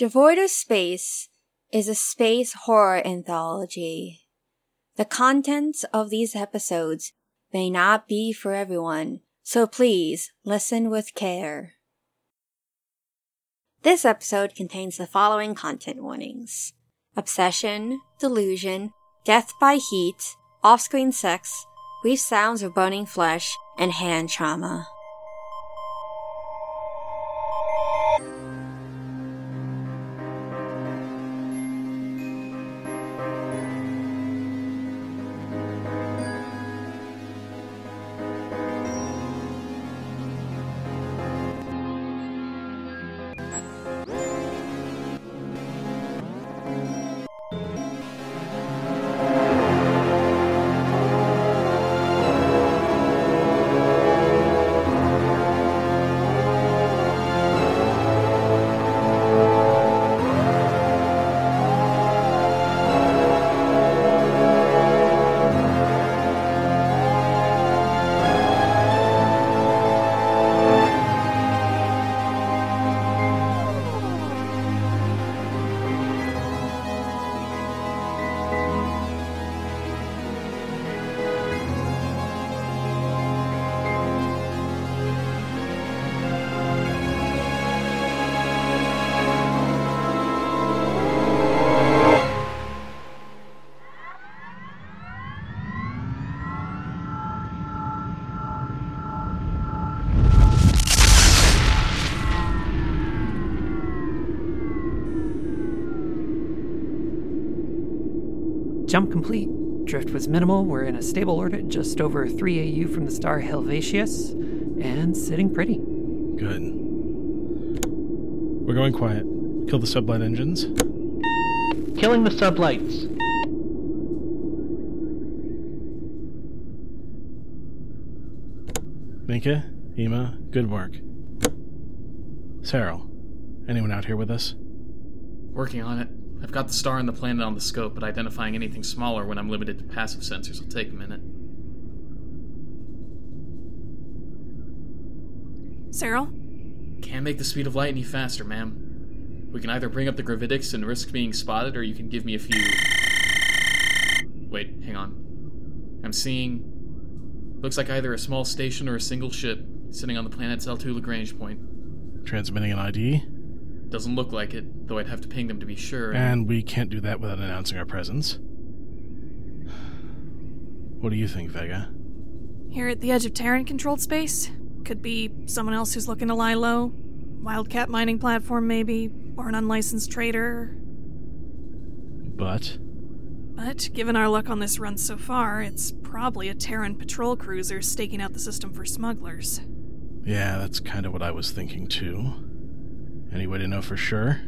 Devoid of Space is a space horror anthology. The contents of these episodes may not be for everyone, so please listen with care. This episode contains the following content warnings: obsession, delusion, death by heat, off-screen sex, brief sounds of burning flesh, and hand trauma. Jump complete. Drift was minimal. We're in a stable orbit just over 3 AU from the star Helvatius and sitting pretty. Good. We're going quiet. Kill the sublight engines. Killing the sublights. Minke, Yima, good work. Saral, anyone out here with us? Working on it. I've got the star and the planet on the scope, but identifying anything smaller when I'm limited to passive sensors will take a minute. Cyril? Can't make the speed of light any faster, ma'am. We can either bring up the gravidics and risk being spotted, or you can give me a few... Wait, hang on. I'm seeing... Looks like either a small station or a single ship sitting on the planet's L2 Lagrange point. Transmitting an ID? Doesn't look like it, though I'd have to ping them to be sure. And we can't do that without announcing our presence. What do you think, Vega? Here at the edge of Terran-controlled space? Could be someone else who's looking to lie low. Wildcat mining platform, maybe. Or an unlicensed trader. But, given our luck on this run so far, it's probably a Terran patrol cruiser staking out the system for smugglers. Yeah, that's kind of what I was thinking, too. Any way to know for sure?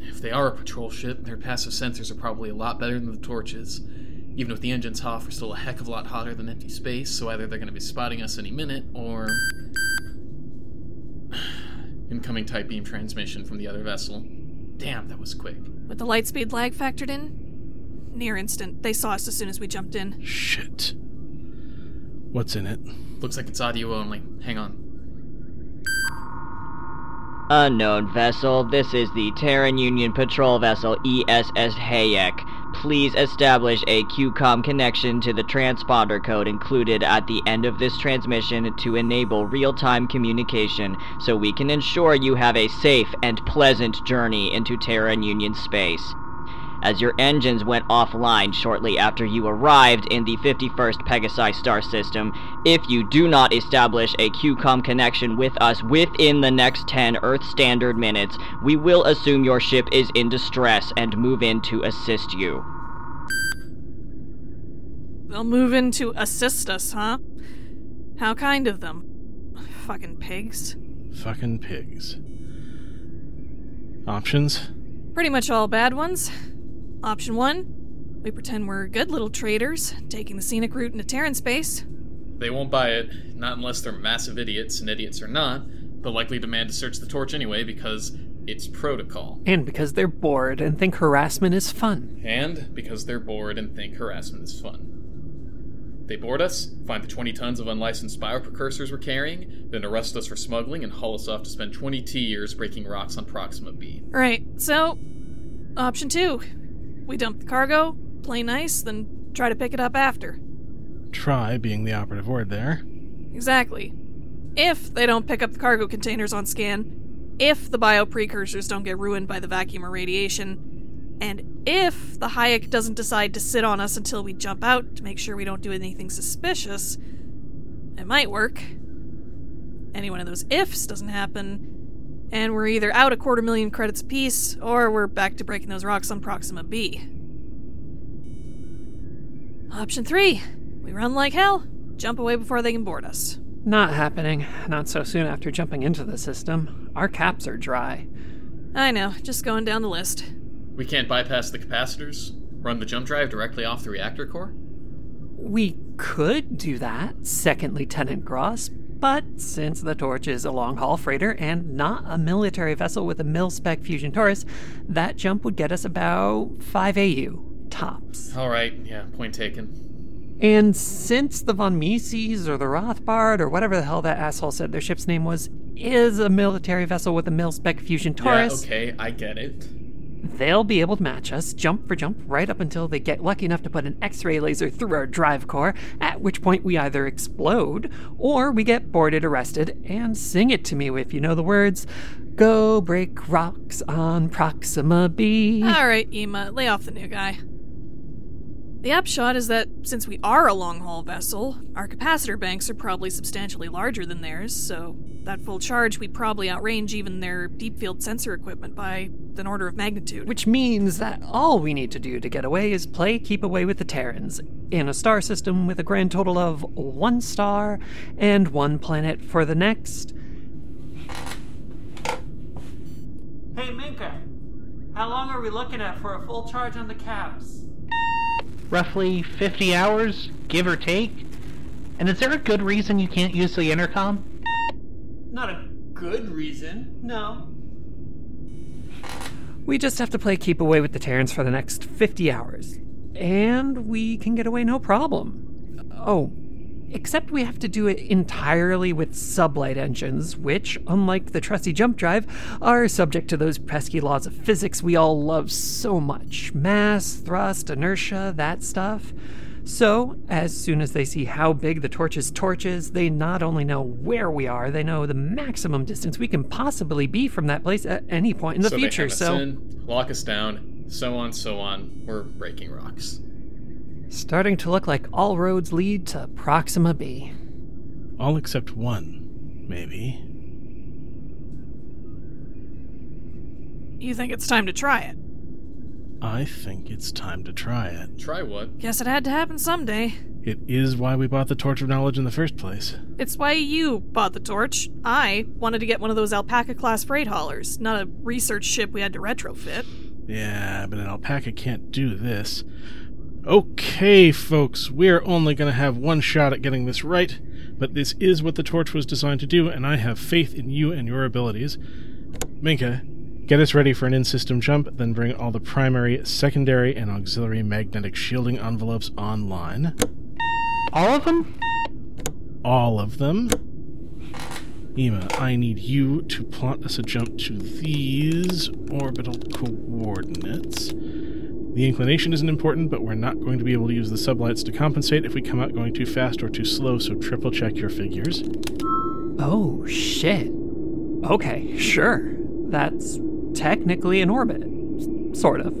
If they are a patrol ship, their passive sensors are probably a lot better than the torches. Even with the engines off, we're still a heck of a lot hotter than empty space, so either they're going to be spotting us any minute, or... incoming type beam transmission from the other vessel. Damn, that was quick. With the light speed lag factored in? Near instant. They saw us as soon as we jumped in. Shit. What's in it? Looks like it's audio only. Hang on. Unknown vessel, this is the Terran Union patrol vessel ESS Hayek. Please establish a QCOM connection to the transponder code included at the end of this transmission to enable real-time communication so we can ensure you have a safe and pleasant journey into Terran Union space. As your engines went offline shortly after you arrived in the 51st Pegasi star system, if you do not establish a QCOM connection with us within the next 10 Earth Standard minutes, we will assume your ship is in distress and move in to assist you. They'll move in to assist us, huh? How kind of them. Fucking pigs. Options? Pretty much all bad ones. Option 1, we pretend we're good little traders, taking the scenic route into Terran space. They won't buy it, not unless they're massive idiots, and idiots are not. They'll likely demand to search the torch anyway because it's protocol. And because they're bored and think harassment is fun. They board us, find the 20 tons of unlicensed bioprecursors we're carrying, then arrest us for smuggling and haul us off to spend 22 years breaking rocks on Proxima B. Right, so, option two. We dump the cargo, play nice, then try to pick it up after. Try being the operative word there. Exactly. If they don't pick up the cargo containers on scan, if the bioprecursors don't get ruined by the vacuum or radiation, and if the Hayek doesn't decide to sit on us until we jump out to make sure we don't do anything suspicious, it might work. Any one of those ifs doesn't happen, and we're either out $250,000 credits apiece, or we're back to breaking those rocks on Proxima B. Option three. We run like hell, jump away before they can board us. Not happening. Not so soon after jumping into the system. Our caps are dry. I know, just going down the list. We can't bypass the capacitors? Run the jump drive directly off the reactor core? We could do that, Second Lieutenant Grosse, but since the Torch is a long-haul freighter and not a military vessel with a mil-spec Fusion Taurus, that jump would get us about 5 AU, tops. Alright, yeah, point taken. And since the Von Mises or the Rothbard or whatever the hell that asshole said their ship's name was is a military vessel with a mil-spec Fusion Taurus... Yeah, okay, I get it. They'll be able to match us, jump for jump, right up until they get lucky enough to put an X-ray laser through our drive core, at which point we either explode, or we get boarded, arrested, and sing it to me if you know the words, go break rocks on Proxima B. Alright, Yima, lay off the new guy. The upshot is that, since we are a long-haul vessel, our capacitor banks are probably substantially larger than theirs, so that full charge we'd probably outrange even their deep-field sensor equipment by an order of magnitude. Which means that all we need to do to get away is play keep away with the Terrans, in a star system with a grand total of 1 star and 1 planet for the next... Hey, Minke! How long are we looking at for a full charge on the caps? Roughly 50 hours, give or take. And is there a good reason you can't use the intercom? Not a good reason, no. We just have to play keep away with the Terrans for the next 50 hours. And we can get away no problem. Oh, except we have to do it entirely with sublight engines, which, unlike the trusty jump drive, are subject to those pesky laws of physics we all love so much. Mass, thrust, inertia, that stuff. So, as soon as they see how big the Torch's torch is, they not only know where we are, they know the maximum distance we can possibly be from that place at any point in the future. So they have us in, lock us down, so on. We're breaking rocks. Starting to look like all roads lead to Proxima B. All except one, maybe. You think it's time to try it? I think it's time to try it. Try what? Guess it had to happen someday. It is why we bought the Torch of Knowledge in the first place. It's why you bought the Torch. I wanted to get one of those Alpaca-class freight haulers, not a research ship we had to retrofit. Yeah, but an Alpaca can't do this. Okay, folks, we're only going to have one shot at getting this right, but this is what the Torch was designed to do, and I have faith in you and your abilities. Minke, get us ready for an in-system jump, then bring all the primary, secondary, and auxiliary magnetic shielding envelopes online. All of them? All of them. Yima, I need you to plot us a jump to these orbital coordinates. The inclination isn't important, but we're not going to be able to use the sublights to compensate if we come out going too fast or too slow, so triple-check your figures. Oh, shit. Okay, sure. That's technically in orbit. Sort of.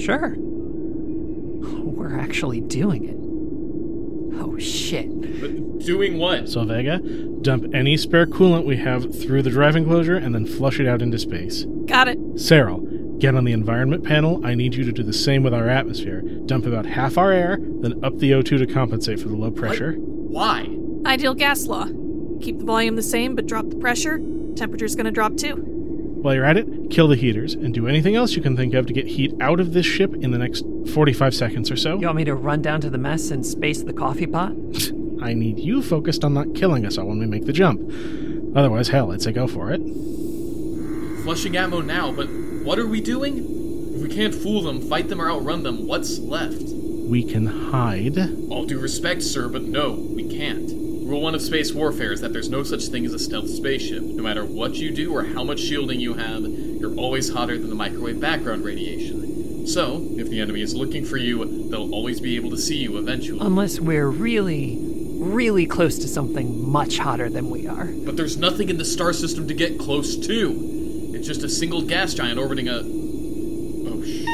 Sure. We're actually doing it. Oh, shit. But doing what? So, Vega, dump any spare coolant we have through the drive enclosure and then flush it out into space. Got it. Saral, get on the environment panel. I need you to do the same with our atmosphere. Dump about half our air, then up the O2 to compensate for the low pressure. Why? Ideal gas law. Keep the volume the same, but drop the pressure. Temperature's going to drop too. While you're at it, kill the heaters, and do anything else you can think of to get heat out of this ship in the next 45 seconds or so. You want me to run down to the mess and space the coffee pot? I need you focused on not killing us all when we make the jump. Otherwise, hell, I'd say go for it. Flushing ammo now, but... what are we doing? If we can't fool them, fight them, or outrun them, what's left? we can hide. All due respect, sir, but no, we can't. Rule 1 of space warfare is that there's no such thing as a stealth spaceship. No matter what you do or how much shielding you have, you're always hotter than the microwave background radiation. So, if the enemy is looking for you, they'll always be able to see you eventually. Unless we're really close to something much hotter than we are. But there's nothing in the star system to get close to. It's just a single gas giant orbiting a... Oh, shit.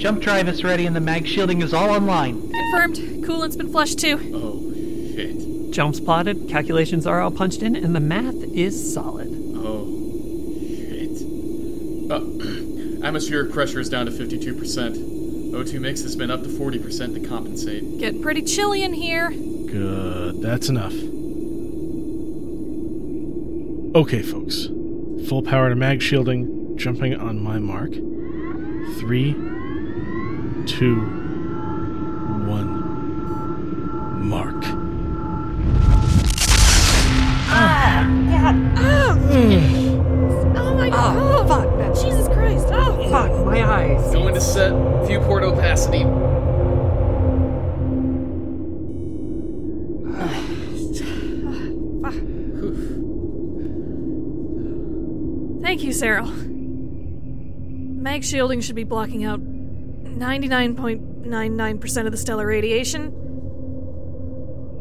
Jump drive is ready and the mag shielding is all online. Confirmed. Coolant's been flushed too. Oh, shit. Jumps plotted, calculations are all punched in, and the math is solid. Oh, shit. Atmospheric pressure is down to 52%. O2 mix has been up to 40% to compensate. Getting pretty chilly in here. Good. That's enough. Okay, folks. Full power to mag shielding. Jumping on my mark. 3, 2, 1. Mark. Ah! God. Oh! Oh my God! Oh, fuck! That. Jesus Christ! Oh, fuck! My eyes. Going to set viewport opacity. Thank you, Cyril. Mag shielding should be blocking out 99.99% of the stellar radiation.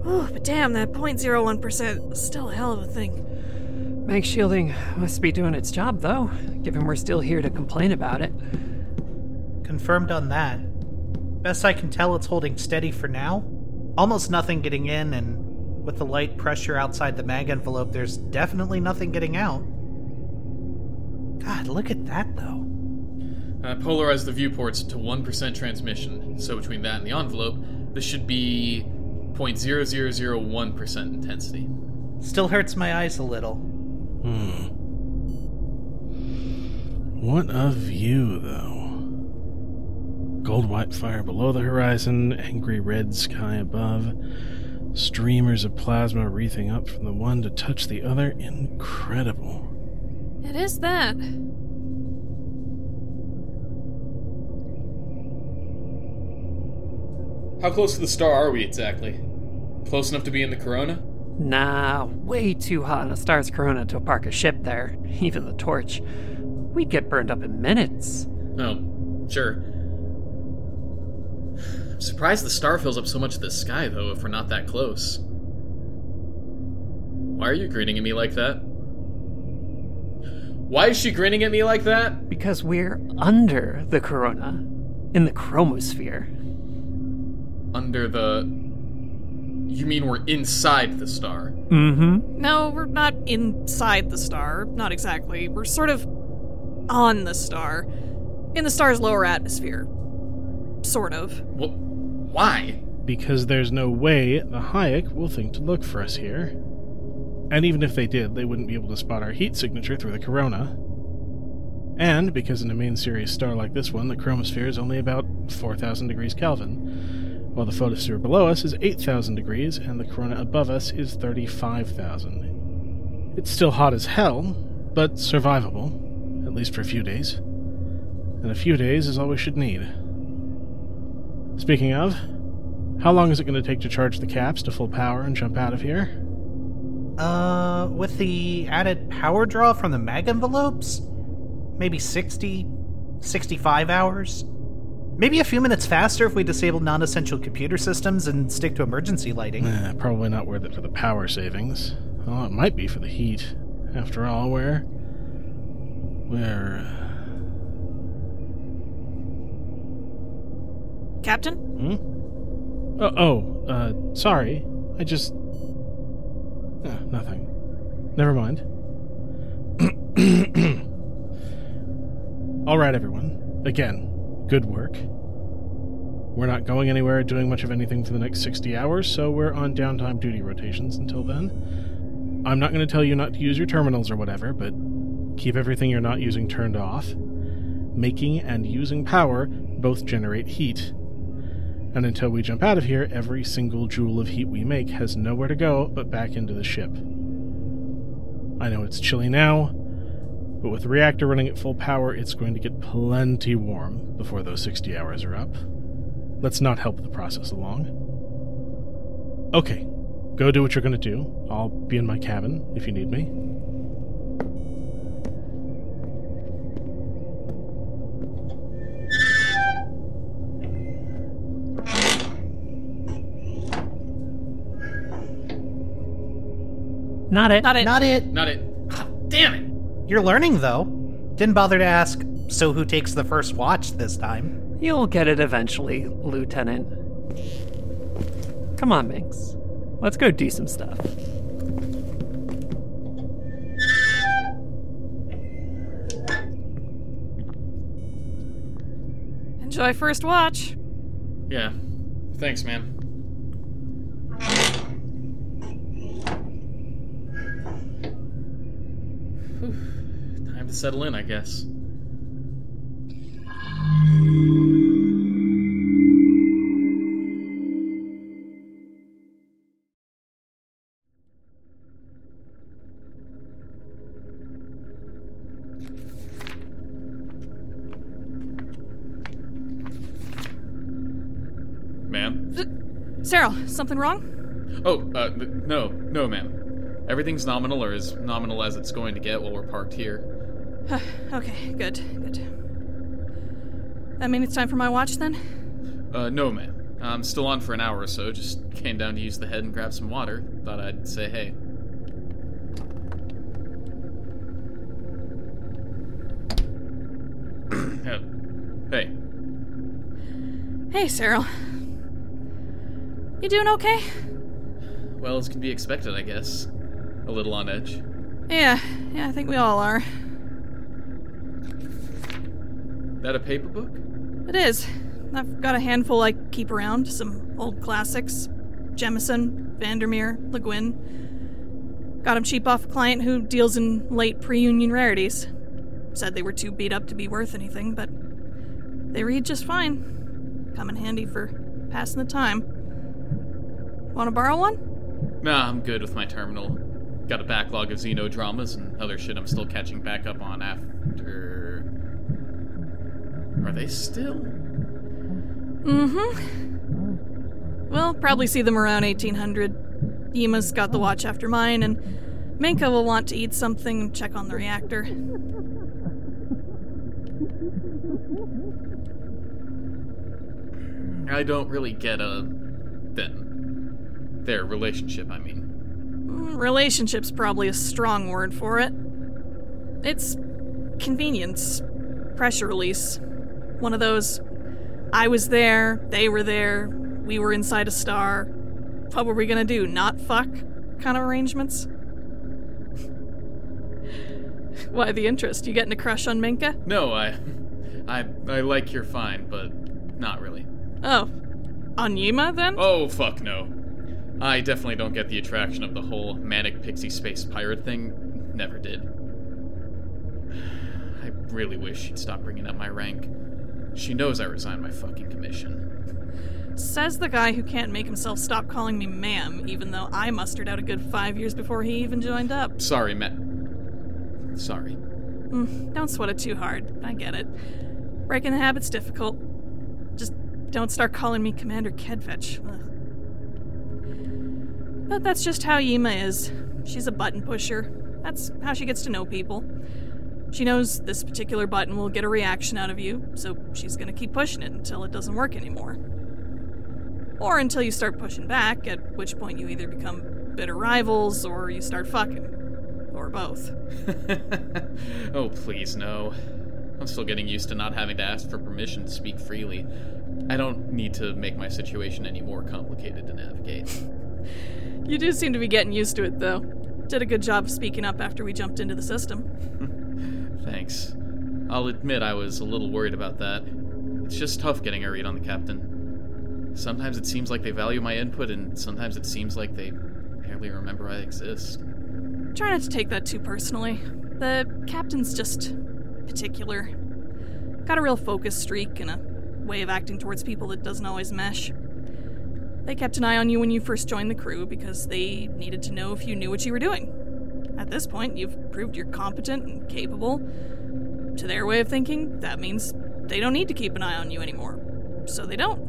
Oh, but damn, that 0.01% is still a hell of a thing. Mag shielding must be doing its job, though, given we're still here to complain about it. Confirmed on that. Best I can tell, it's holding steady for now. Almost nothing getting in, and with the light pressure outside the mag envelope, there's definitely nothing getting out. God, look at that, though. I polarized the viewports to 1% transmission, so between that and the envelope, this should be 0.0001% intensity. Still hurts my eyes a little. What a view, though. Gold-white fire below the horizon, angry red sky above, streamers of plasma wreathing up from the one to touch the other. Incredible. It is that. How close to the star are we exactly? Close enough to be in the corona? Nah, way too hot in a star's corona to park a ship there. Even the torch. We'd get burned up in minutes. Oh, sure. I'm surprised the star fills up so much of the sky, though, if we're not that close. Why are you greeting at me like that? Why is she grinning at me like that? Because we're under the corona. In the chromosphere. Under the... You mean we're inside the star? Mm-hmm. No, we're not inside the star. Not exactly. We're sort of on the star. In the star's lower atmosphere. Sort of. Well, why? Because there's no way the Hayek will think to look for us here. And even if they did, they wouldn't be able to spot our heat signature through the corona. And, because in a main series star like this one, the chromosphere is only about 4,000 degrees Kelvin, while the photosphere below us is 8,000 degrees, and the corona above us is 35,000. It's still hot as hell, but survivable, at least for a few days. And a few days is all we should need. Speaking of, how long is it going to take to charge the caps to full power and jump out of here? With the added power draw from the mag envelopes? Maybe 60, 65 hours? Maybe a few minutes faster if we disable non-essential computer systems and stick to emergency lighting. Probably not worth it for the power savings. Well, it might be for the heat. After all, we're... Captain? Hmm? Sorry. I just... nothing. Never mind. Alright, everyone. Again, good work. We're not going anywhere or doing much of anything for the next 60 hours, so we're on downtime duty rotations until then. I'm not going to tell you not to use your terminals or whatever, but keep everything you're not using turned off. Making and using power both generate heat. And until we jump out of here, every single joule of heat we make has nowhere to go but back into the ship. I know it's chilly now, but with the reactor running at full power, it's going to get plenty warm before those 60 hours are up. Let's not help the process along. Okay, go do what you're going to do. I'll be in my cabin if you need me. Not it. Oh, damn it. You're learning, though. Didn't bother to ask, so who takes the first watch this time? You'll get it eventually, Lieutenant. Come on, Minx. Let's go do some stuff. Enjoy first watch. Yeah. Thanks, man. To settle in, I guess. Ma'am? Cyril, something wrong? No, ma'am. Everything's nominal, or as nominal as it's going to get while we're parked here. Okay, good. I mean, it's time for my watch, then? No, ma'am. I'm still on for an hour or so. Just came down to use the head and grab some water. Thought I'd say hey. Hey. Hey, Cyril. You doing okay? Well, as can be expected, I guess. A little on edge. Yeah, I think we all are. That a paper book? It is. I've got a handful I keep around. Some old classics. Jemison, Vandermeer, Le Guin. Got them cheap off a client who deals in late pre-Union rarities. Said they were too beat up to be worth anything, but they read just fine. Come in handy for passing the time. Want to borrow one? Nah, I'm good with my terminal. Got a backlog of xenodramas and other shit I'm still catching back up on after... Are they still? Mm-hmm. We'll probably see them around 1800. Yima's got the watch after mine, and Minke will want to eat something and check on the reactor. I don't really get their relationship, I mean. Relationship's probably a strong word for it. It's convenience. Pressure release. One of those, I was there, they were there, we were inside a star, what were we gonna do, not fuck kind of arrangements? Why the interest? You getting a crush on Minke? No, I like your fine, but not really. Oh. On Yima, then? Oh, fuck no. I definitely don't get the attraction of the whole manic pixie space pirate thing. Never did. I really wish she'd stop bringing up my rank. She knows I resigned my fucking commission. Says the guy who can't make himself stop calling me ma'am, even though I mustered out a good 5 years before he even joined up. Sorry, Sorry. Don't sweat it too hard. I get it. Breaking the habit's difficult. Just don't start calling me Commander Kedvec. Ugh. But that's just how Yima is. She's a button pusher. That's how she gets to know people. She knows this particular button will get a reaction out of you, so she's going to keep pushing it until it doesn't work anymore. Or until you start pushing back, at which point you either become bitter rivals or you start fucking. Or both. Oh, please, no. I'm still getting used to not having to ask for permission to speak freely. I don't need to make my situation any more complicated to navigate. You do seem to be getting used to it, though. Did a good job of speaking up after we jumped into the system. Thanks. I'll admit I was a little worried about that. It's just tough getting a read on the captain. Sometimes it seems like they value my input, and sometimes it seems like they barely remember I exist. Try not to take that too personally. The captain's just particular. Got a real focus streak and a way of acting towards people that doesn't always mesh. They kept an eye on you when you first joined the crew because they needed to know if you knew what you were doing. At this point, you've proved you're competent and capable. To their way of thinking, that means they don't need to keep an eye on you anymore. So they don't.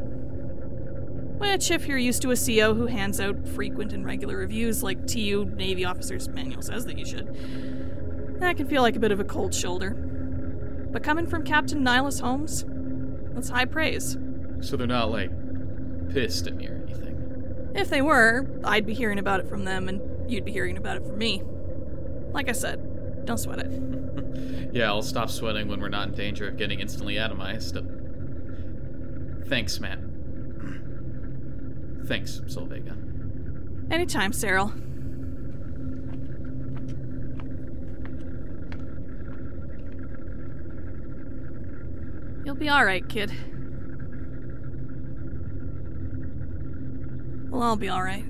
which, if you're used to a CO who hands out frequent and regular reviews like TU Navy Officer's Manual says that you should, that can feel like a bit of a cold shoulder. But coming from Captain Nihilus Holmes, that's high praise. So they're not, like, pissed at me or anything? If they were, I'd be hearing about it from them, and you'd be hearing about it from me. Like I said, don't sweat it. Yeah, I'll stop sweating when we're not in danger of getting instantly atomized. Thanks, Matt. Thanks, Solvega. Anytime, Cyril. You'll be all right, kid. Well, I'll be all right.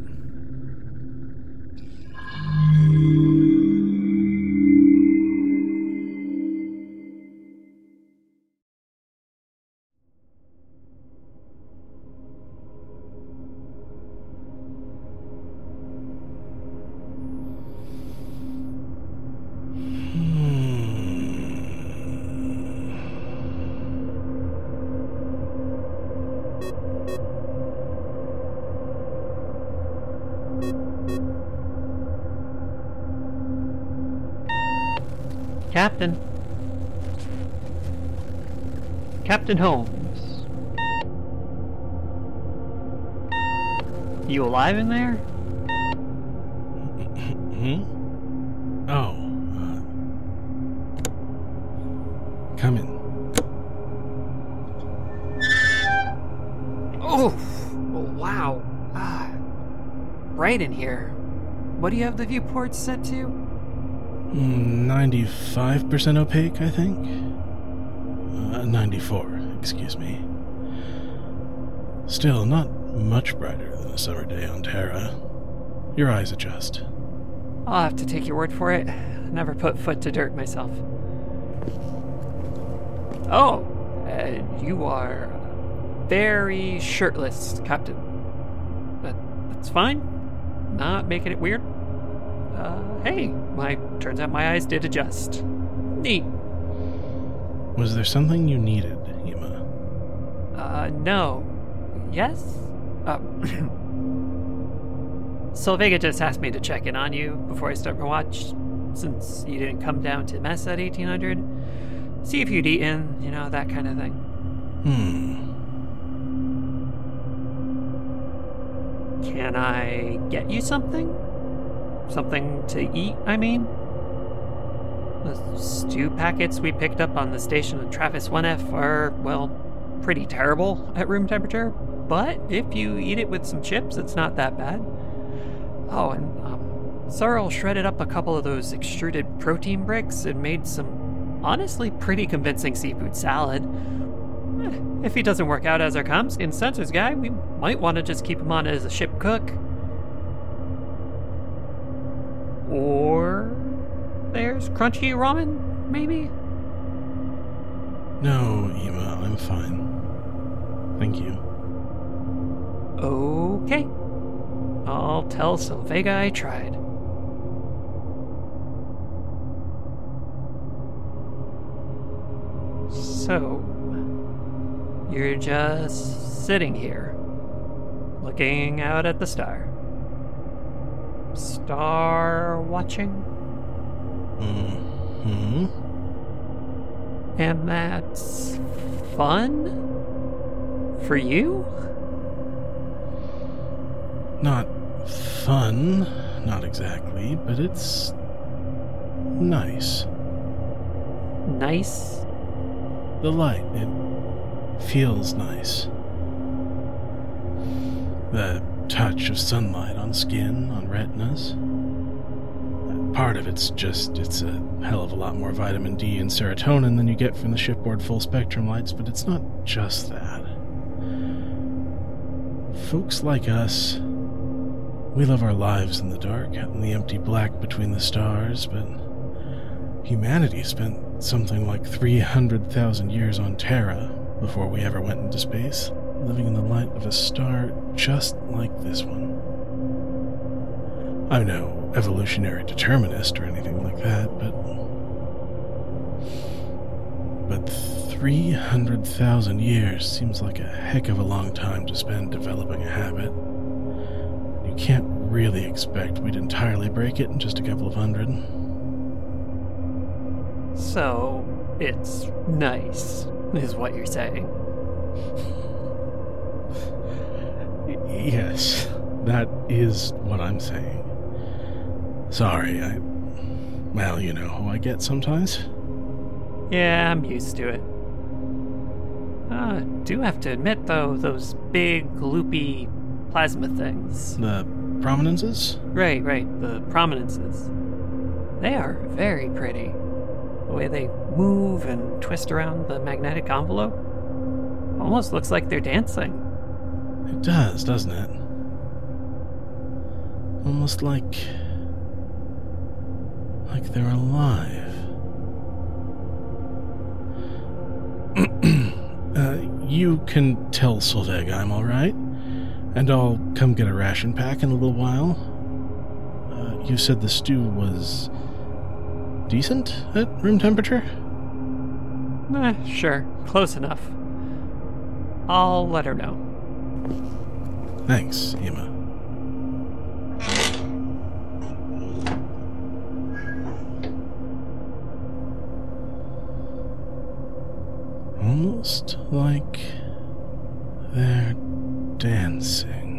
Captain Holmes. You alive in there? Hmm? Oh. Come in. Oh, wow. Right in here. What do you have the viewport set to? 95% opaque, I think. 94, excuse me. Still, not much brighter than a summer day on Terra. Your eyes adjust. I'll have to take your word for it. Never put foot to dirt myself. Oh, you are very shirtless, Captain. That's fine. Not making it weird. Hey, turns out my eyes did adjust. Neat. Was there something you needed, Yima? No. Yes? Solvega just asked me to check in on you before I start my watch, since you didn't come down to mess at 1800. See if you'd eaten, that kind of thing. Can I get you something? Something to eat, I mean? The stew packets we picked up on the station on Travis-1F are, pretty terrible at room temperature, but if you eat it with some chips, it's not that bad. Oh, and Cyril shredded up a couple of those extruded protein bricks and made some honestly pretty convincing seafood salad. If he doesn't work out as our comms and sensors guy, we might want to just keep him on as a ship cook. Or... there's crunchy ramen, maybe? No, Yima, I'm fine. Thank you. Okay. I'll tell Solvega I tried. So, you're just sitting here, looking out at the star. Star watching? Mm-hmm. And that's fun? For you? Not fun, not exactly, but it's nice. Nice? The light, it feels nice. The touch of sunlight on skin, on retinas. Part of it's just, it's a hell of a lot more vitamin D and serotonin than you get from the shipboard full-spectrum lights, but it's not just that. Folks like us, we live our lives in the dark, out in the empty black between the stars, but humanity spent something like 300,000 years on Terra before we ever went into space, living in the light of a star just like this one. I'm no evolutionary determinist or anything like that, but 300,000 years seems like a heck of a long time to spend developing a habit. You can't really expect we'd entirely break it in just a couple of hundred. So, it's nice, is what you're saying. Yes, that is what I'm saying. Sorry, well, you know how I get sometimes. Yeah, I'm used to it. I do have to admit, though, those big, loopy plasma things. The prominences? Right, the prominences. They are very pretty. The way they move and twist around the magnetic envelope. Almost looks like they're dancing. It does, doesn't it? Almost like they're alive. You can tell Solvega I'm alright, and I'll come get a ration pack in a little while. You said the stew was decent at room temperature? Sure. Close enough. I'll let her know. Thanks, Yima. Almost like they're dancing.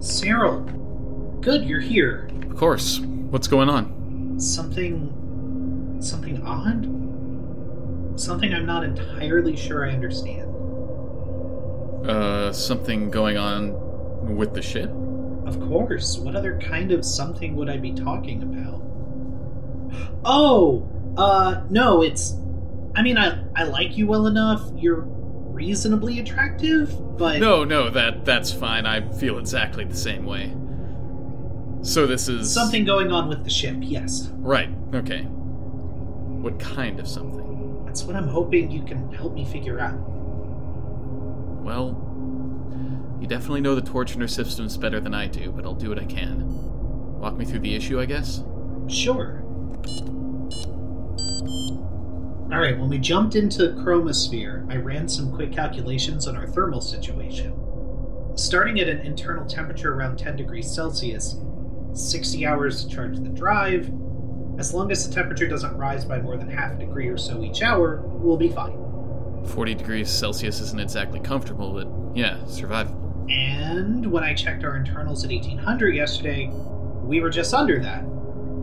Cyril, good, you're here. Of course. What's going on? Something odd? Something I'm not entirely sure I understand. Something going on with the ship? Of course. What other kind of something would I be talking about? Oh! No, it's... I mean, I like you well enough. You're reasonably attractive, but... No, that's fine. I feel exactly the same way. So this is... Something going on with the ship, yes. Right, okay. What kind of something? That's what I'm hoping you can help me figure out. Well, you definitely know the Torch and her systems better than I do, but I'll do what I can. Walk me through the issue, I guess? Sure. Alright, when we jumped into Chromosphere, I ran some quick calculations on our thermal situation. Starting at an internal temperature around 10 degrees Celsius, 60 hours to charge the drive. As long as the temperature doesn't rise by more than half a degree or so each hour, we'll be fine. 40 degrees Celsius isn't exactly comfortable, but yeah, survivable. And when I checked our internals at 1800 yesterday, we were just under that.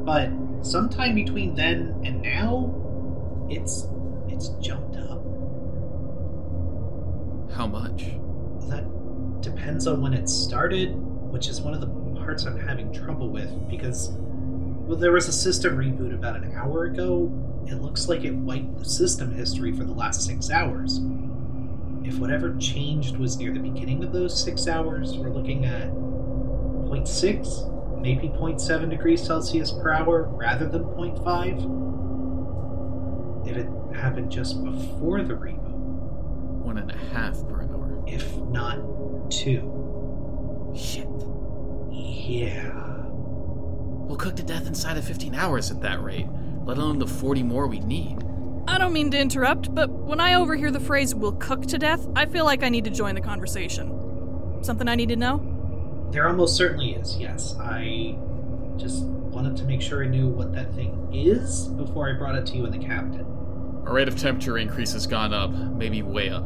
But sometime between then and now, it's jumped up. How much? Well, that depends on when it started, which is one of the parts I'm having trouble with, because there was a system reboot about an hour ago. It looks like it wiped the system history for the last 6 hours. If whatever changed was near the beginning of those 6 hours, we're looking at 0.6, maybe 0.7 degrees Celsius per hour rather than 0.5. If it happened just before the reboot, 1.5 per hour. If not 2. Shit. Yeah. We'll cook to death inside of 15 hours at that rate, let alone the 40 more we need. I don't mean to interrupt, but when I overhear the phrase, we'll cook to death, I feel like I need to join the conversation. Something I need to know? There almost certainly is, yes. I just wanted to make sure I knew what that thing is before I brought it to you and the captain. Our rate of temperature increase has gone up, maybe way up.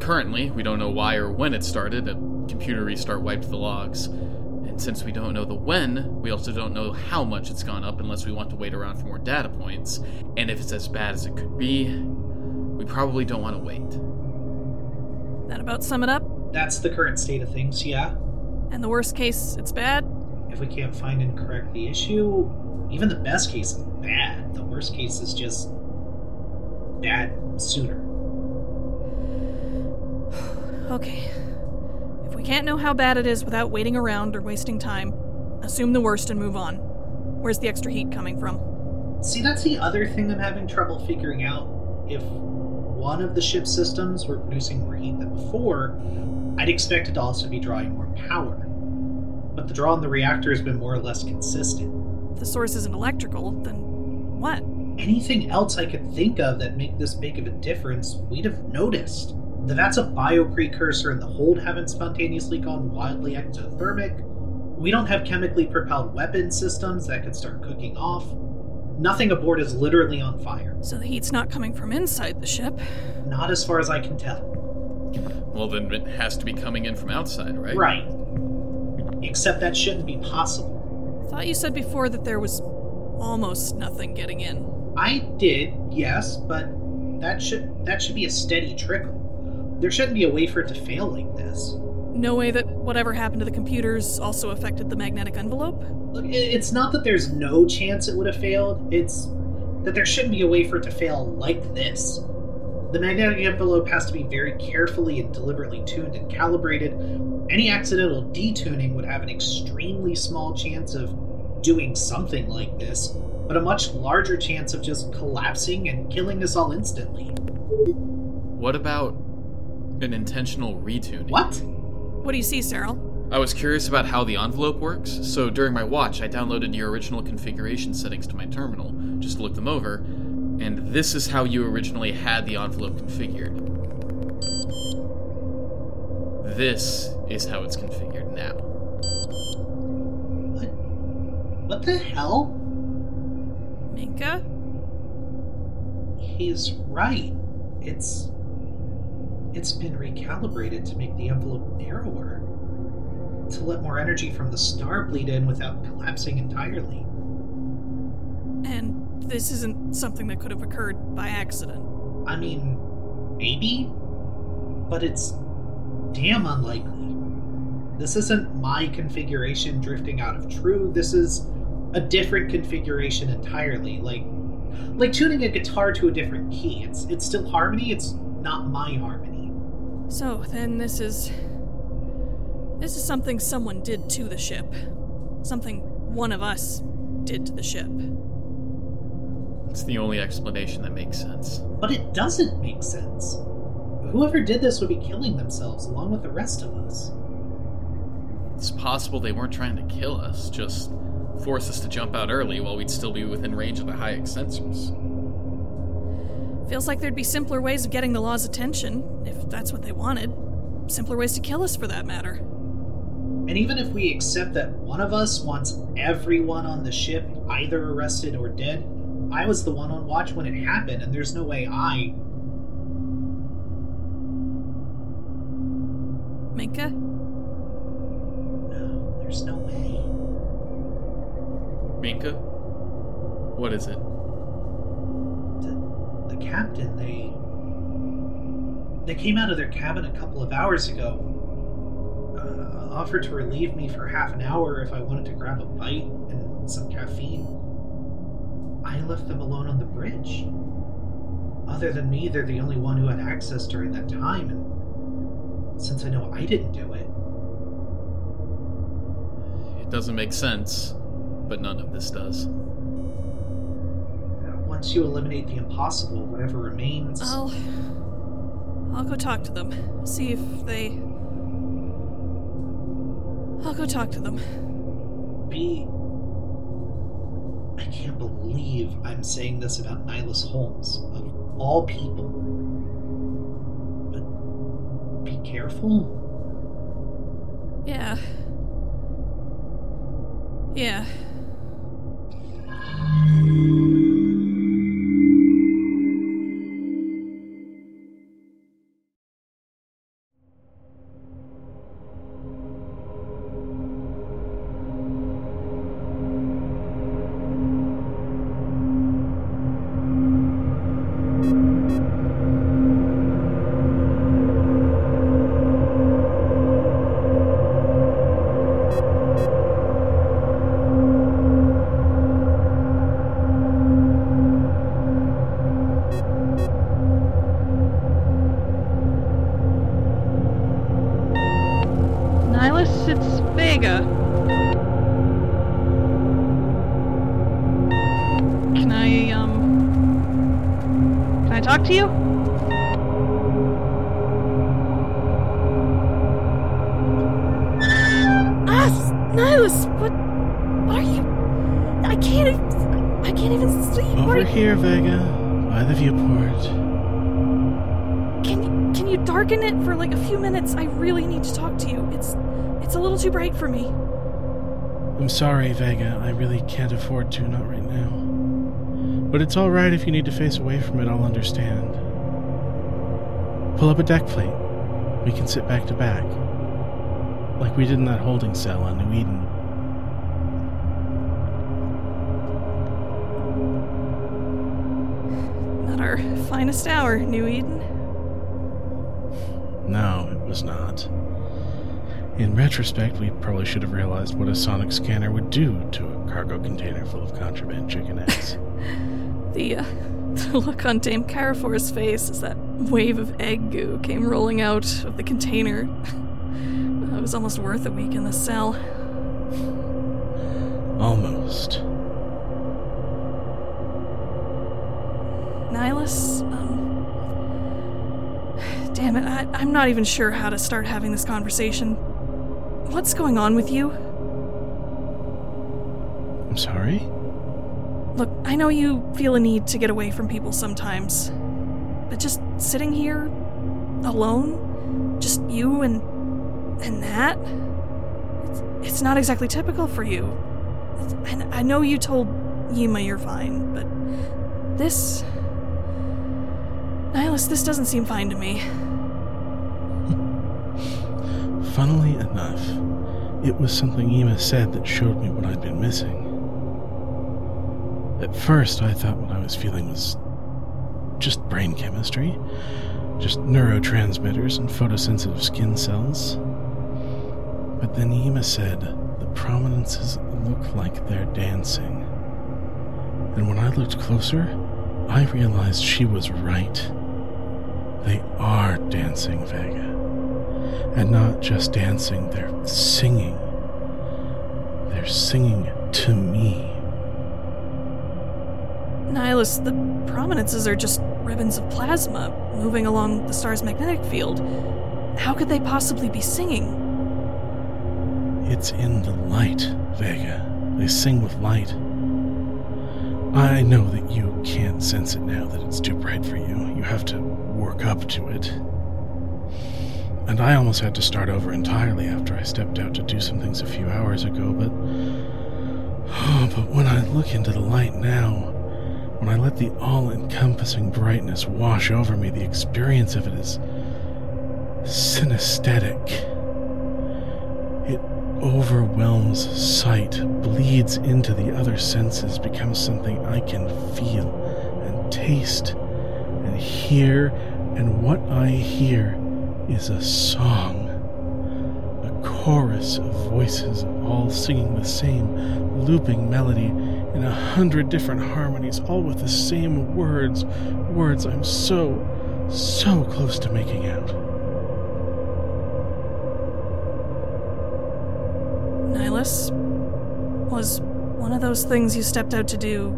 Currently, we don't know why or when it started. A computer restart wiped the logs. And since we don't know the when, we also don't know how much it's gone up unless we want to wait around for more data points. And if it's as bad as it could be, we probably don't want to wait. That about sum it up? That's the current state of things, yeah. And the worst case, it's bad? If we can't find and correct the issue, even the best case is bad. The worst case is just bad sooner. Okay. We can't know how bad it is without waiting around or wasting time. Assume the worst and move on. Where's the extra heat coming from? See, that's the other thing I'm having trouble figuring out. If one of the ship systems were producing more heat than before, I'd expect it to also be drawing more power. But the draw on the reactor has been more or less consistent. If the source isn't electrical, then what? Anything else I could think of that make this big of a difference, we'd have noticed. The vats of bioprecursor in the hold haven't spontaneously gone wildly ectothermic. We don't have chemically propelled weapon systems that could start cooking off. Nothing aboard is literally on fire. So the heat's not coming from inside the ship? Not as far as I can tell. Well, then it has to be coming in from outside, right? Right. Except that shouldn't be possible. I thought you said before that there was almost nothing getting in. I did, yes, but that should be a steady trickle. There shouldn't be a way for it to fail like this. No way that whatever happened to the computers also affected the magnetic envelope? Look, it's not that there's no chance it would have failed. It's that there shouldn't be a way for it to fail like this. The magnetic envelope has to be very carefully and deliberately tuned and calibrated. Any accidental detuning would have an extremely small chance of doing something like this, but a much larger chance of just collapsing and killing us all instantly. What about an intentional retuning? What? What do you see, Cyril? I was curious about how the envelope works, so during my watch I downloaded your original configuration settings to my terminal, just looked them over, and this is how you originally had the envelope configured. This is how it's configured now. What the hell? Minke? He's right. It's been recalibrated to make the envelope narrower, to let more energy from the star bleed in without collapsing entirely. And this isn't something that could have occurred by accident. I mean, maybe, but it's damn unlikely. This isn't my configuration drifting out of true. This is a different configuration entirely, like tuning a guitar to a different key. It's still harmony, it's not my harmony. So, then this is something someone did to the ship. Something one of us did to the ship. It's the only explanation that makes sense. But it doesn't make sense. Whoever did this would be killing themselves along with the rest of us. It's possible they weren't trying to kill us, just force us to jump out early while we'd still be within range of the Hayek sensors. Feels like there'd be simpler ways of getting the law's attention, if that's what they wanted. Simpler ways to kill us, for that matter. And even if we accept that one of us wants everyone on the ship either arrested or dead, I was the one on watch when it happened, and there's no way I... Minke? No, there's no way. Minke? What is it? The captain, they came out of their cabin a couple of hours ago, offered to relieve me for half an hour if I wanted to grab a bite and some caffeine. I left them alone on the bridge. Other than me, they're the only one who had access during that time, and since I know I didn't do it... It doesn't make sense, but none of this does. Once you eliminate the impossible, whatever remains... I'll go talk to them. See if they... I'll go talk to them. B... I can't believe I'm saying this about Nihilus Holmes, of all people. But... be careful? Yeah. It's Vega. talk to you? Nihilus, what are you? I can't even sleep. Over here, Vega, by the viewport. Can you darken it for like a few minutes? I really need to talk to you. It's a little too bright for me. I'm sorry, Vega. I really can't afford to, not right now. But it's all right if you need to face away from it. I'll understand. Pull up a deck plate. We can sit back to back. Like we did in that holding cell on New Eden. Not our finest hour, New Eden. No, it was not. In retrospect, we probably should have realized what a sonic scanner would do to a cargo container full of contraband chicken eggs. The look on Dame Carrefour's face as that wave of egg goo came rolling out of the container. It was almost worth a week in the cell. Almost. Nihilus, damn it, I'm not even sure how to start having this conversation. What's going on with you? I'm sorry? Look, I know you feel a need to get away from people sometimes, but just sitting here, alone, just you and that? It's not exactly typical for you. And I know you told Yima you're fine, but this... Nihilus, this doesn't seem fine to me. Funnily enough, it was something Yima said that showed me what I'd been missing. At first, I thought what I was feeling was just brain chemistry, just neurotransmitters and photosensitive skin cells. But then Yima said the prominences look like they're dancing. And when I looked closer, I realized she was right. They are dancing, Vega. And not just dancing, they're singing. They're singing to me. Nihilus, the prominences are just ribbons of plasma moving along the star's magnetic field. How could they possibly be singing? It's in the light, Vega. They sing with light. I know that you can't sense it now, that it's too bright for you. You have to work up to it. And I almost had to start over entirely after I stepped out to do some things a few hours ago, but when I look into the light now, when I let the all-encompassing brightness wash over me, the experience of it is synesthetic. It overwhelms sight, bleeds into the other senses, becomes something I can feel and taste and hear, and what I hear is a song, a chorus of voices all singing the same looping melody in 100 different harmonies, all with the same words I'm so close to making out. Nihilus, was one of those things you stepped out to do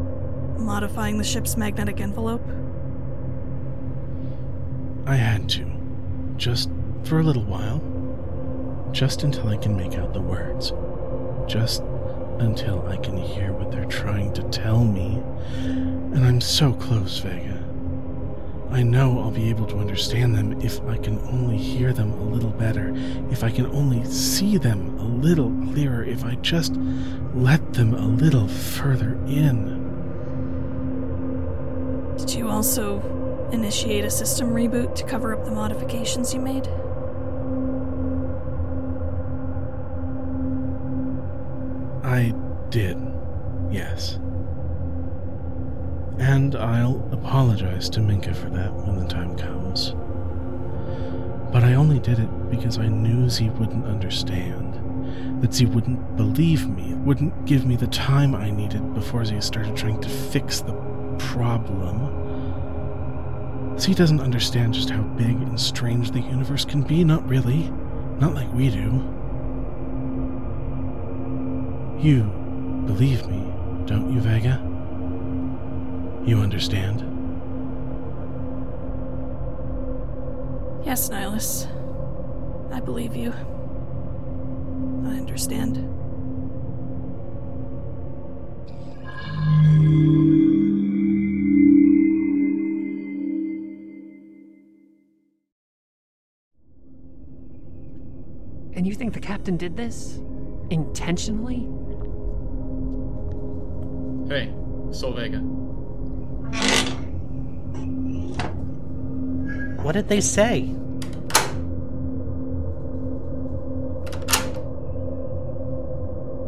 modifying the ship's magnetic envelope? I had to. Just for a little while. Just until I can make out the words. Just until I can hear what they're trying to tell me. And I'm so close, Vega. I know I'll be able to understand them if I can only hear them a little better, if I can only see them a little clearer, if I just let them a little further in. Did you also initiate a system reboot to cover up the modifications you made? I did, yes. And I'll apologize to Minke for that when the time comes. But I only did it because I knew Z wouldn't understand, that Z wouldn't believe me, wouldn't give me the time I needed before Z started trying to fix the problem. Z doesn't understand just how big and strange the universe can be, not really, not like we do. You believe me, don't you, Vega? You understand? Yes, Nihilus. I believe you. I understand. And you think the captain did this? Intentionally? Hey, Solvega. What did they say?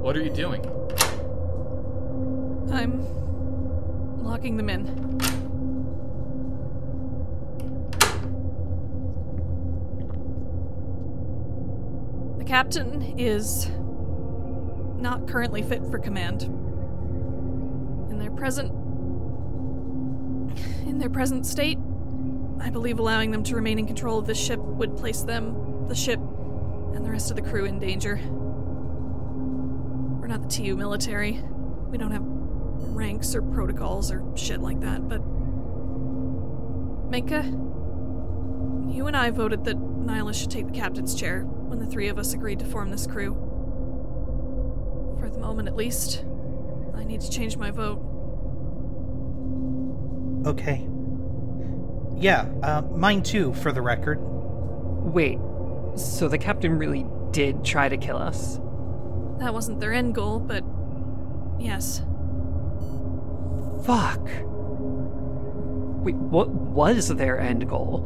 What are you doing? I'm locking them in. The captain is not currently fit for command. In their present state, I believe allowing them to remain in control of this ship would place them, the ship, and the rest of the crew in danger. We're not the TU military. We don't have ranks or protocols or shit like that, but... Minke, you and I voted that Nihilus should take the captain's chair when the three of us agreed to form this crew. For the moment, at least, I need to change my vote. Okay. Yeah, mine too, for the record. Wait, so the captain really did try to kill us? That wasn't their end goal, but yes. Fuck. Wait, what was their end goal?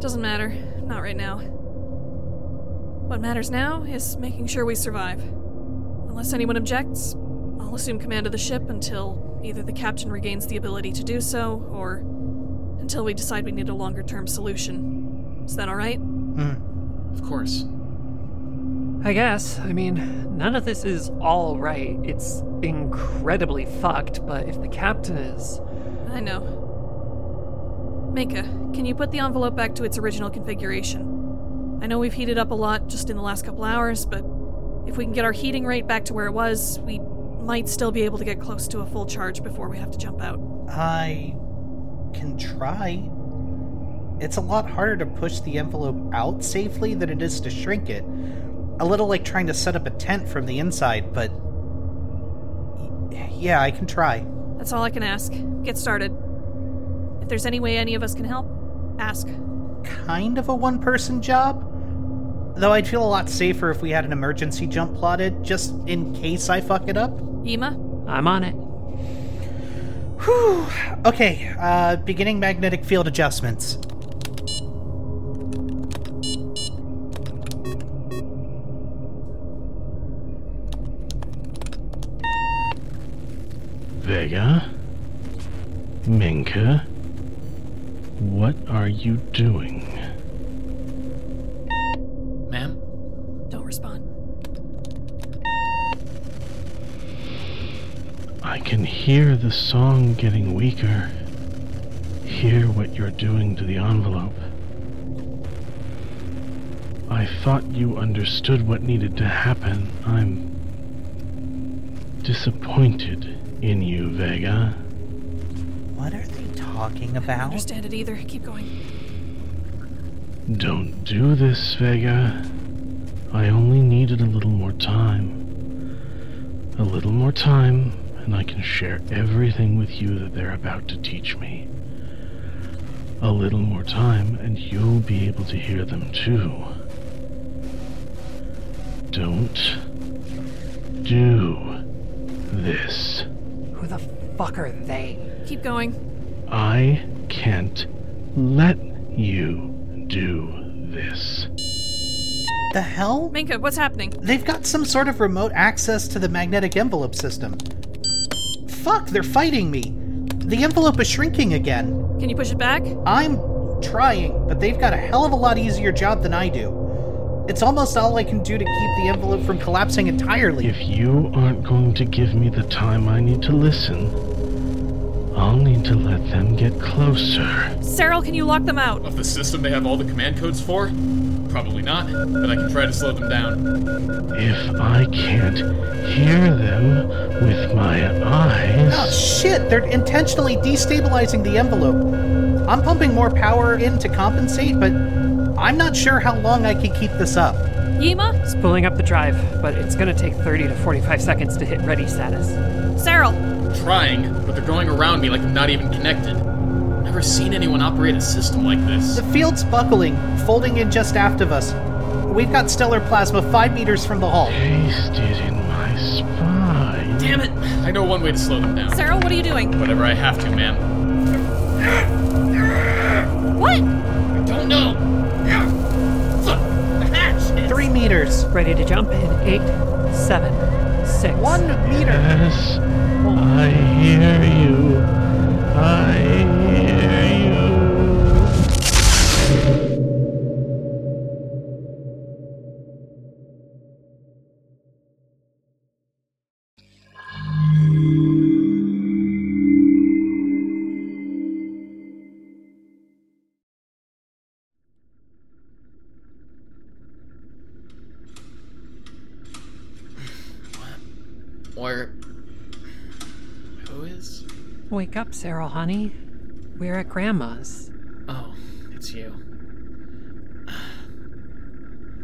Doesn't matter. Not right now. What matters now is making sure we survive. Unless anyone objects, I'll assume command of the ship until either the captain regains the ability to do so, or until we decide we need a longer-term solution. Is that all right? Mm. Of course. I guess. I mean, none of this is all right. It's incredibly fucked, but if the captain is... I know. Minke, can you put the envelope back to its original configuration? I know we've heated up a lot just in the last couple hours, but if we can get our heating rate back to where it was, we might still be able to get close to a full charge before we have to jump out. I can try. It's a lot harder to push the envelope out safely than it is to shrink it. A little like trying to set up a tent from the inside, but... yeah, I can try. That's all I can ask. Get started. If there's any way any of us can help, ask. Kind of a one-person job? Though I'd feel a lot safer if we had an emergency jump plotted, just in case I fuck it up. Yima? I'm on it. Whew. Okay, beginning magnetic field adjustments. Vega? Minke? What are you doing? Ma'am? Don't respond. I can hear the song getting weaker. Hear what you're doing to the envelope. I thought you understood what needed to happen. I'm disappointed in you, Vega. What are they talking about? I don't understand it either. Keep going. Don't do this, Vega. I only needed a little more time. A little more time, and I can share everything with you that they're about to teach me. A little more time, and you'll be able to hear them too. Don't do this. Who the fuck are they? Keep going. I can't let you do this. The hell? Minke, what's happening? They've got some sort of remote access to the magnetic envelope system. Fuck, they're fighting me. The envelope is shrinking again. Can you push it back? I'm trying, but they've got a hell of a lot easier job than I do. It's almost all I can do to keep the envelope from collapsing entirely. If you aren't going to give me the time I need to listen, I'll need to let them get closer. Cyril, can you lock them out? Of the system they have all the command codes for? Probably not, but I can try to slow them down. If I can't hear them with my eyes... Oh, shit! They're intentionally destabilizing the envelope. I'm pumping more power in to compensate, but I'm not sure how long I can keep this up. Yima? It's pulling up the drive, but it's going to take 30 to 45 seconds to hit ready status. Cyril! I'm trying, but they're going around me like I'm not even connected. Never seen anyone operate a system like this. The field's buckling, folding in just aft of us. We've got stellar plasma 5 meters from the hull. Tasted in my spine. Damn it! I know one way to slow them down. Cyril, what are you doing? Whatever I have to, ma'am. What? I don't know. Look, the hatch is... 3 meters. Ready to jump in 8, 7, 6. 1 meter. Yes, I hear you. I hear you. Wake up, Cyril, honey. We're at Grandma's. Oh, it's you.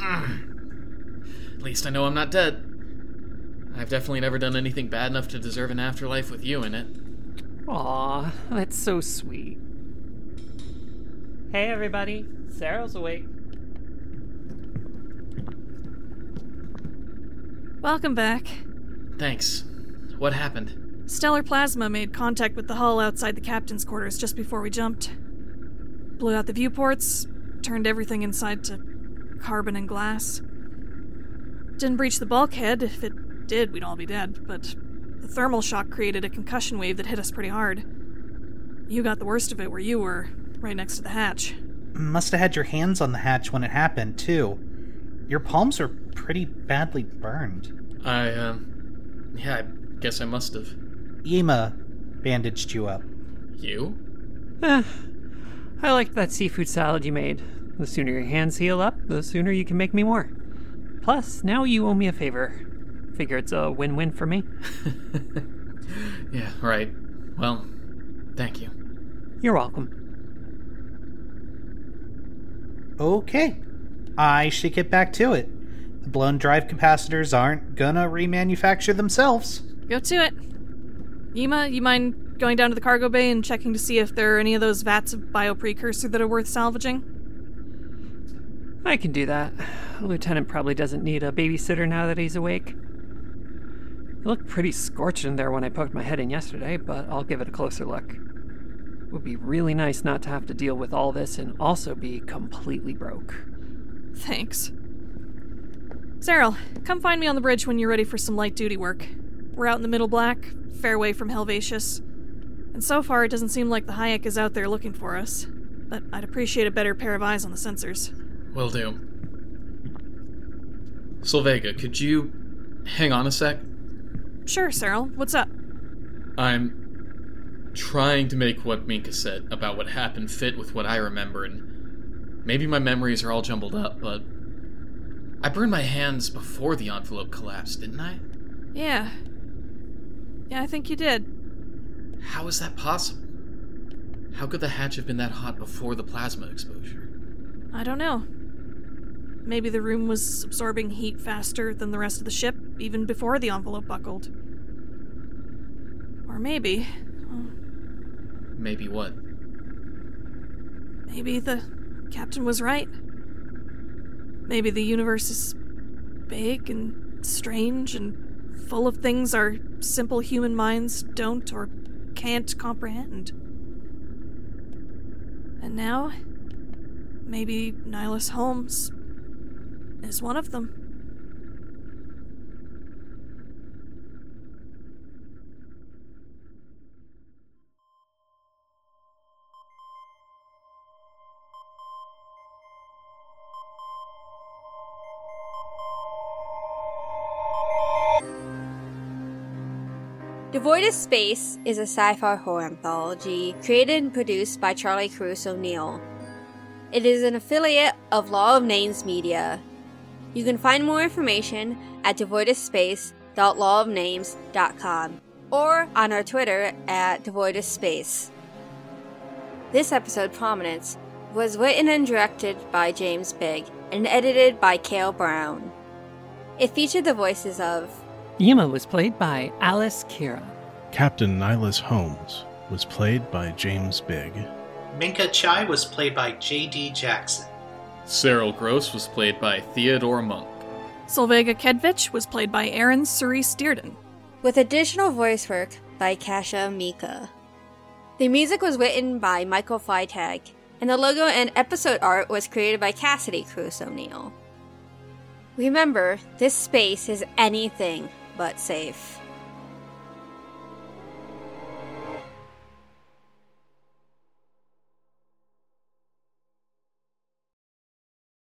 At least I know I'm not dead. I've definitely never done anything bad enough to deserve an afterlife with you in it. Aw, that's so sweet. Hey, everybody. Cyril's awake. Welcome back. Thanks. What happened? Stellar plasma made contact with the hull outside the captain's quarters just before we jumped. Blew out the viewports, turned everything inside to carbon and glass. Didn't breach the bulkhead. If it did, we'd all be dead, but the thermal shock created a concussion wave that hit us pretty hard. You got the worst of it where you were, right next to the hatch. Must have had your hands on the hatch when it happened, too. Your palms are pretty badly burned. I guess I must have. Yima bandaged you up. You? I liked that seafood salad you made. The sooner your hands heal up, the sooner you can make me more. Plus, now you owe me a favor. Figure it's a win-win for me. Yeah, right. Well, thank you. You're welcome. Okay. I should get back to it. The blown drive capacitors aren't gonna remanufacture themselves. Go to it. Yima, you mind going down to the cargo bay and checking to see if there are any of those vats of bioprecursor that are worth salvaging? I can do that. Lieutenant probably doesn't need a babysitter now that he's awake. It looked pretty scorched in there when I poked my head in yesterday, but I'll give it a closer look. It would be really nice not to have to deal with all this and also be completely broke. Thanks. Cyril, come find me on the bridge when you're ready for some light duty work. We're out in the middle black, fairway from Helvatius. And so far, it doesn't seem like the Hayek is out there looking for us. But I'd appreciate a better pair of eyes on the sensors. Will do. Solvega, could you hang on a sec? Sure, Cyril. What's up? I'm trying to make what Minke said about what happened fit with what I remember, and maybe my memories are all jumbled up, but I burned my hands before the envelope collapsed, didn't I? Yeah. Yeah, I think you did. How is that possible? How could the hatch have been that hot before the plasma exposure? I don't know. Maybe the room was absorbing heat faster than the rest of the ship, even before the envelope buckled. Or maybe... Maybe what? Maybe the captain was right. Maybe the universe is big and strange and full of things our simple human minds don't or can't comprehend. And now, maybe Nihilus Holmes is one of them. Devoid of Space is a sci-fi horror anthology created and produced by Charlie Caruso Neal. It is an affiliate of Law of Names Media. You can find more information at devoidofspace.lawofnames.com or on our Twitter at devoidofspace. This episode, Prominence, was written and directed by James Big and edited by Kale Brown. It featured the voices of... Yima was played by Alice Kyra. Captain Nihilus Holmes was played by James Big. Minke Tschai was played by J.D. Jackson. Saral Grosse was played by Theadore Monk. Solvega Kedvecs was played by Eryn Cerise Dearden. With additional voice work by Kasia Mika. The music was written by Michael Freitag, and the logo and episode art was created by Cassidy Cruz O'Neill. Remember, this space is anything but safe.